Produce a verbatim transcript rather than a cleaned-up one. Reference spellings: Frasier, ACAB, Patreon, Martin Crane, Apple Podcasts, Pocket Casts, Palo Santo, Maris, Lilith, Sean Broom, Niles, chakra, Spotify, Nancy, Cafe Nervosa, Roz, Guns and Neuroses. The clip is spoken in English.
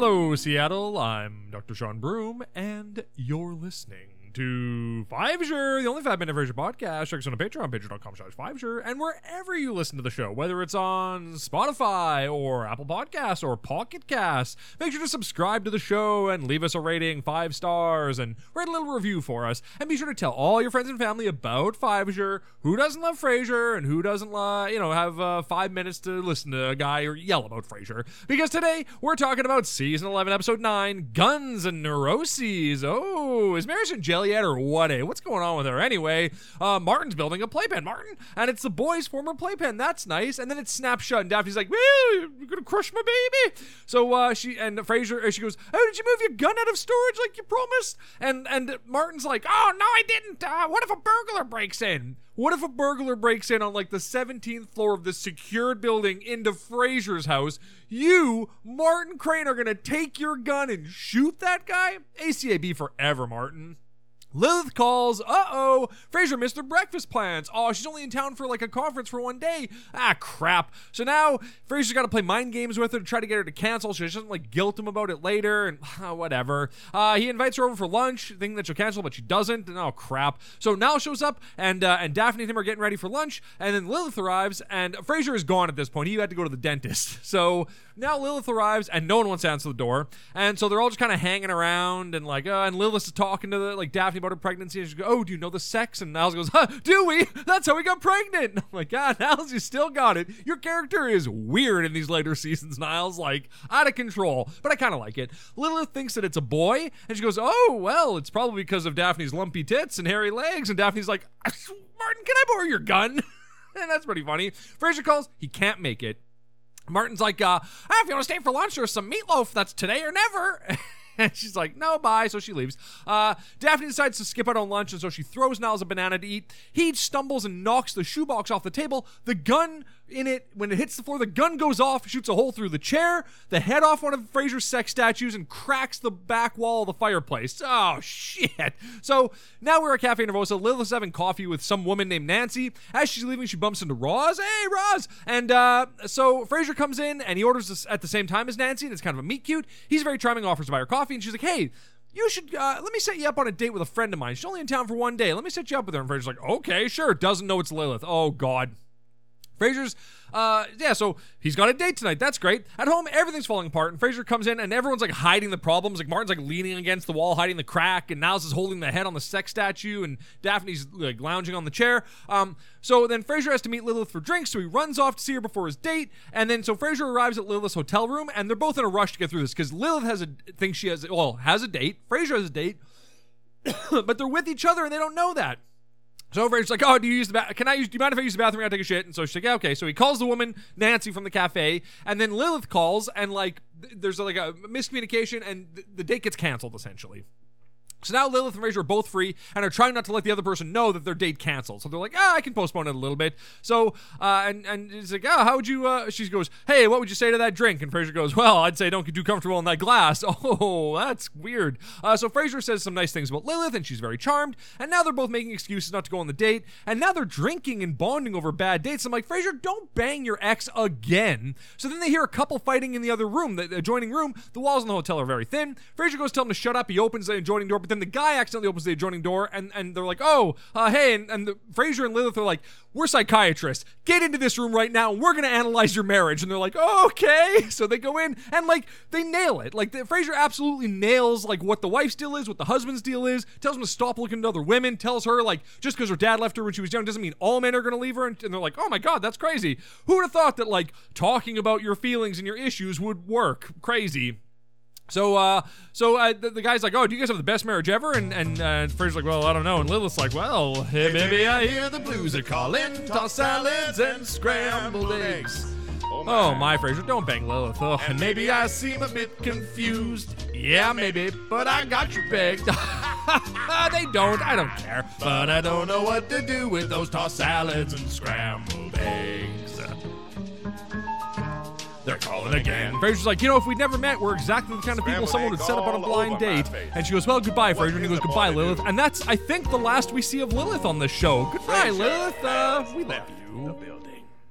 Hello, Seattle. I'm Doctor Sean Broom, and you're listening to Frasier, the only five-minute version podcast. Check us out on Patreon, patreon dot com slash Frasier, and wherever you listen to the show, whether it's on Spotify or Apple Podcasts or Pocket Casts, make sure to subscribe to the show and leave us a rating, five stars, and write a little review for us. And be sure to tell all your friends and family about Frasier. Who doesn't love Frasier, and who doesn't love, you know, have uh, five minutes to listen to a guy or yell about Frasier? Because today we're talking about season eleven, episode nine, Guns and Neuroses. Oh, is Maris in jail yet, or what? Eh? What's going on with her? Anyway, uh, Martin's building a playpen, Martin, and it's the boy's former playpen. That's nice. And then it snaps shut, and Daphne's like, "Well, you're gonna crush my baby." So uh, she and Frasier, she goes, "Oh, did you move your gun out of storage like you promised?" And and Martin's like, "Oh no, I didn't. Uh, what if a burglar breaks in?" What if a burglar breaks in on, like, the seventeenth floor of this secured building into Frasier's house? You, Martin Crane, are going to take your gun and shoot that guy? A C A B forever, Martin. Lilith calls. Uh-oh. Frasier missed her breakfast plans. Oh, she's only in town for, like, a conference for one day. Ah, crap. So now Frasier's got to play mind games with her to try to get her to cancel so she doesn't, like, guilt him about it later and ah, whatever. Uh, he invites her over for lunch, thinking that she'll cancel, but she doesn't, and oh, crap. So Niles shows up, and uh, and Daphne and him are getting ready for lunch, and then Lilith arrives, and Frasier is gone at this point. He had to go to the dentist. So now Lilith arrives, and no one wants to answer the door, and so they're all just kind of hanging around, and, like, uh, and Lilith's talking to, the, like, Daphne about her pregnancy, and she goes, "Oh, do you know the sex?" And Niles goes, "Huh, do we? That's how we got pregnant." And I'm like, "God, Niles, you still got it. Your character is weird in these later seasons, Niles, like out of control." But I kind of like it. Lilith thinks that it's a boy, and she goes, "Oh, well, it's probably because of Daphne's lumpy tits and hairy legs." And Daphne's like, "Martin, can I borrow your gun?" And that's pretty funny. Frasier calls. He can't make it. Martin's like, uh, ah, "If you want to stay for lunch, there's some meatloaf. That's today or never." And she's like, "No, bye." So she leaves. Uh, Daphne decides to skip out on lunch, and so she throws Niles a banana to eat. He stumbles and knocks the shoebox off the table. The gun in it, when it hits the floor, the gun goes off, shoots a hole through the chair, the head off one of Frasier's sex statues, and cracks the back wall of the fireplace. Oh, shit. So now we're at Cafe Nervosa. Lilith's having coffee with some woman named Nancy. As she's leaving, she bumps into Roz. Hey, Roz! And uh, so Frasier comes in, and he orders this at the same time as Nancy, and it's kind of a meet-cute. He's very charming, offers to buy her coffee. And she's like, "Hey, you should, uh, let me set you up on a date with a friend of mine. She's only in town for one day. Let me set you up with her." And Frasier's like, "Okay, sure." Doesn't know it's Lilith. Oh, God. Frasier's, uh, yeah, so he's got a date tonight. That's great. At home, everything's falling apart. And Frasier comes in, and everyone's, like, hiding the problems. Like, Martin's, like, leaning against the wall, hiding the crack. And Niles is holding the head on the sex statue. And Daphne's, like, lounging on the chair. Um, so then Frasier has to meet Lilith for drinks. So he runs off to see her before his date. And then, so Frasier arrives at Lilith's hotel room. And they're both in a rush to get through this. Because Lilith has a, thinks she has, well, has a date. Frasier has a date. But they're with each other, and they don't know that. So Frasier's like, "Oh, do you use the bathroom? Can I use, do you mind if I use the bathroom? I'll take a shit." And so she's like, "Yeah, okay." So he calls the woman, Nancy, from the cafe, and then Lilith calls, and, like, th- there's, like, a miscommunication, and th- the date gets canceled, essentially. So now Lilith and Frasier are both free and are trying not to let the other person know that their date canceled. So they're like, "Ah, I can postpone it a little bit." So, uh, and, and he's like, "Oh, how would you, uh, she goes, "Hey, what would you say to that drink?" And Frasier goes, "Well, I'd say don't get too comfortable in that glass." Oh, that's weird. Uh, so Frasier says some nice things about Lilith, and she's very charmed. And now they're both making excuses not to go on the date. And now they're drinking and bonding over bad dates. I'm like, "Frasier, don't bang your ex again." So then they hear a couple fighting in the other room, the adjoining room. The walls in the hotel are very thin. Frasier goes to tell him to shut up. He opens the adjoining door, but then the guy accidentally opens the adjoining door, and, and they're like, "Oh, uh, hey," and, and the, Frasier and Lilith are like, "We're psychiatrists. Get into this room right now, and we're going to analyze your marriage." And they're like, "Oh, okay." So they go in, and, like, they nail it. Like, the, Frasier absolutely nails, like, what the wife's deal is, what the husband's deal is, tells him to stop looking at other women, tells her, like, just because her dad left her when she was young doesn't mean all men are going to leave her, and, and they're like, "Oh, my God, that's crazy. Who would have thought that, like, talking about your feelings and your issues would work? Crazy." So, uh, so uh, the, the guy's like, "Oh, do you guys have the best marriage ever?" And and, uh, and Frasier's like, "Well, I don't know." And Lilith's like, "Well, hey, baby, I hear the blues are calling. Toss salads and scrambled eggs." Oh, my, oh, my Frasier, don't bang Lilith. Ugh. "And maybe I seem a bit confused. Yeah, maybe, but I got you pegged." They don't. I don't care. "But I don't know what to do with those tossed salads and scrambled eggs. They're calling again." Frasier's like, "You know, if we'd never met, we're exactly the kind of people someone would set up on a blind date." And she goes, "Well, goodbye, Frasier." And he goes, "Goodbye, Lilith." And that's, I think, the last we see of Lilith on this show. Goodbye, Lilith. Uh, we love you.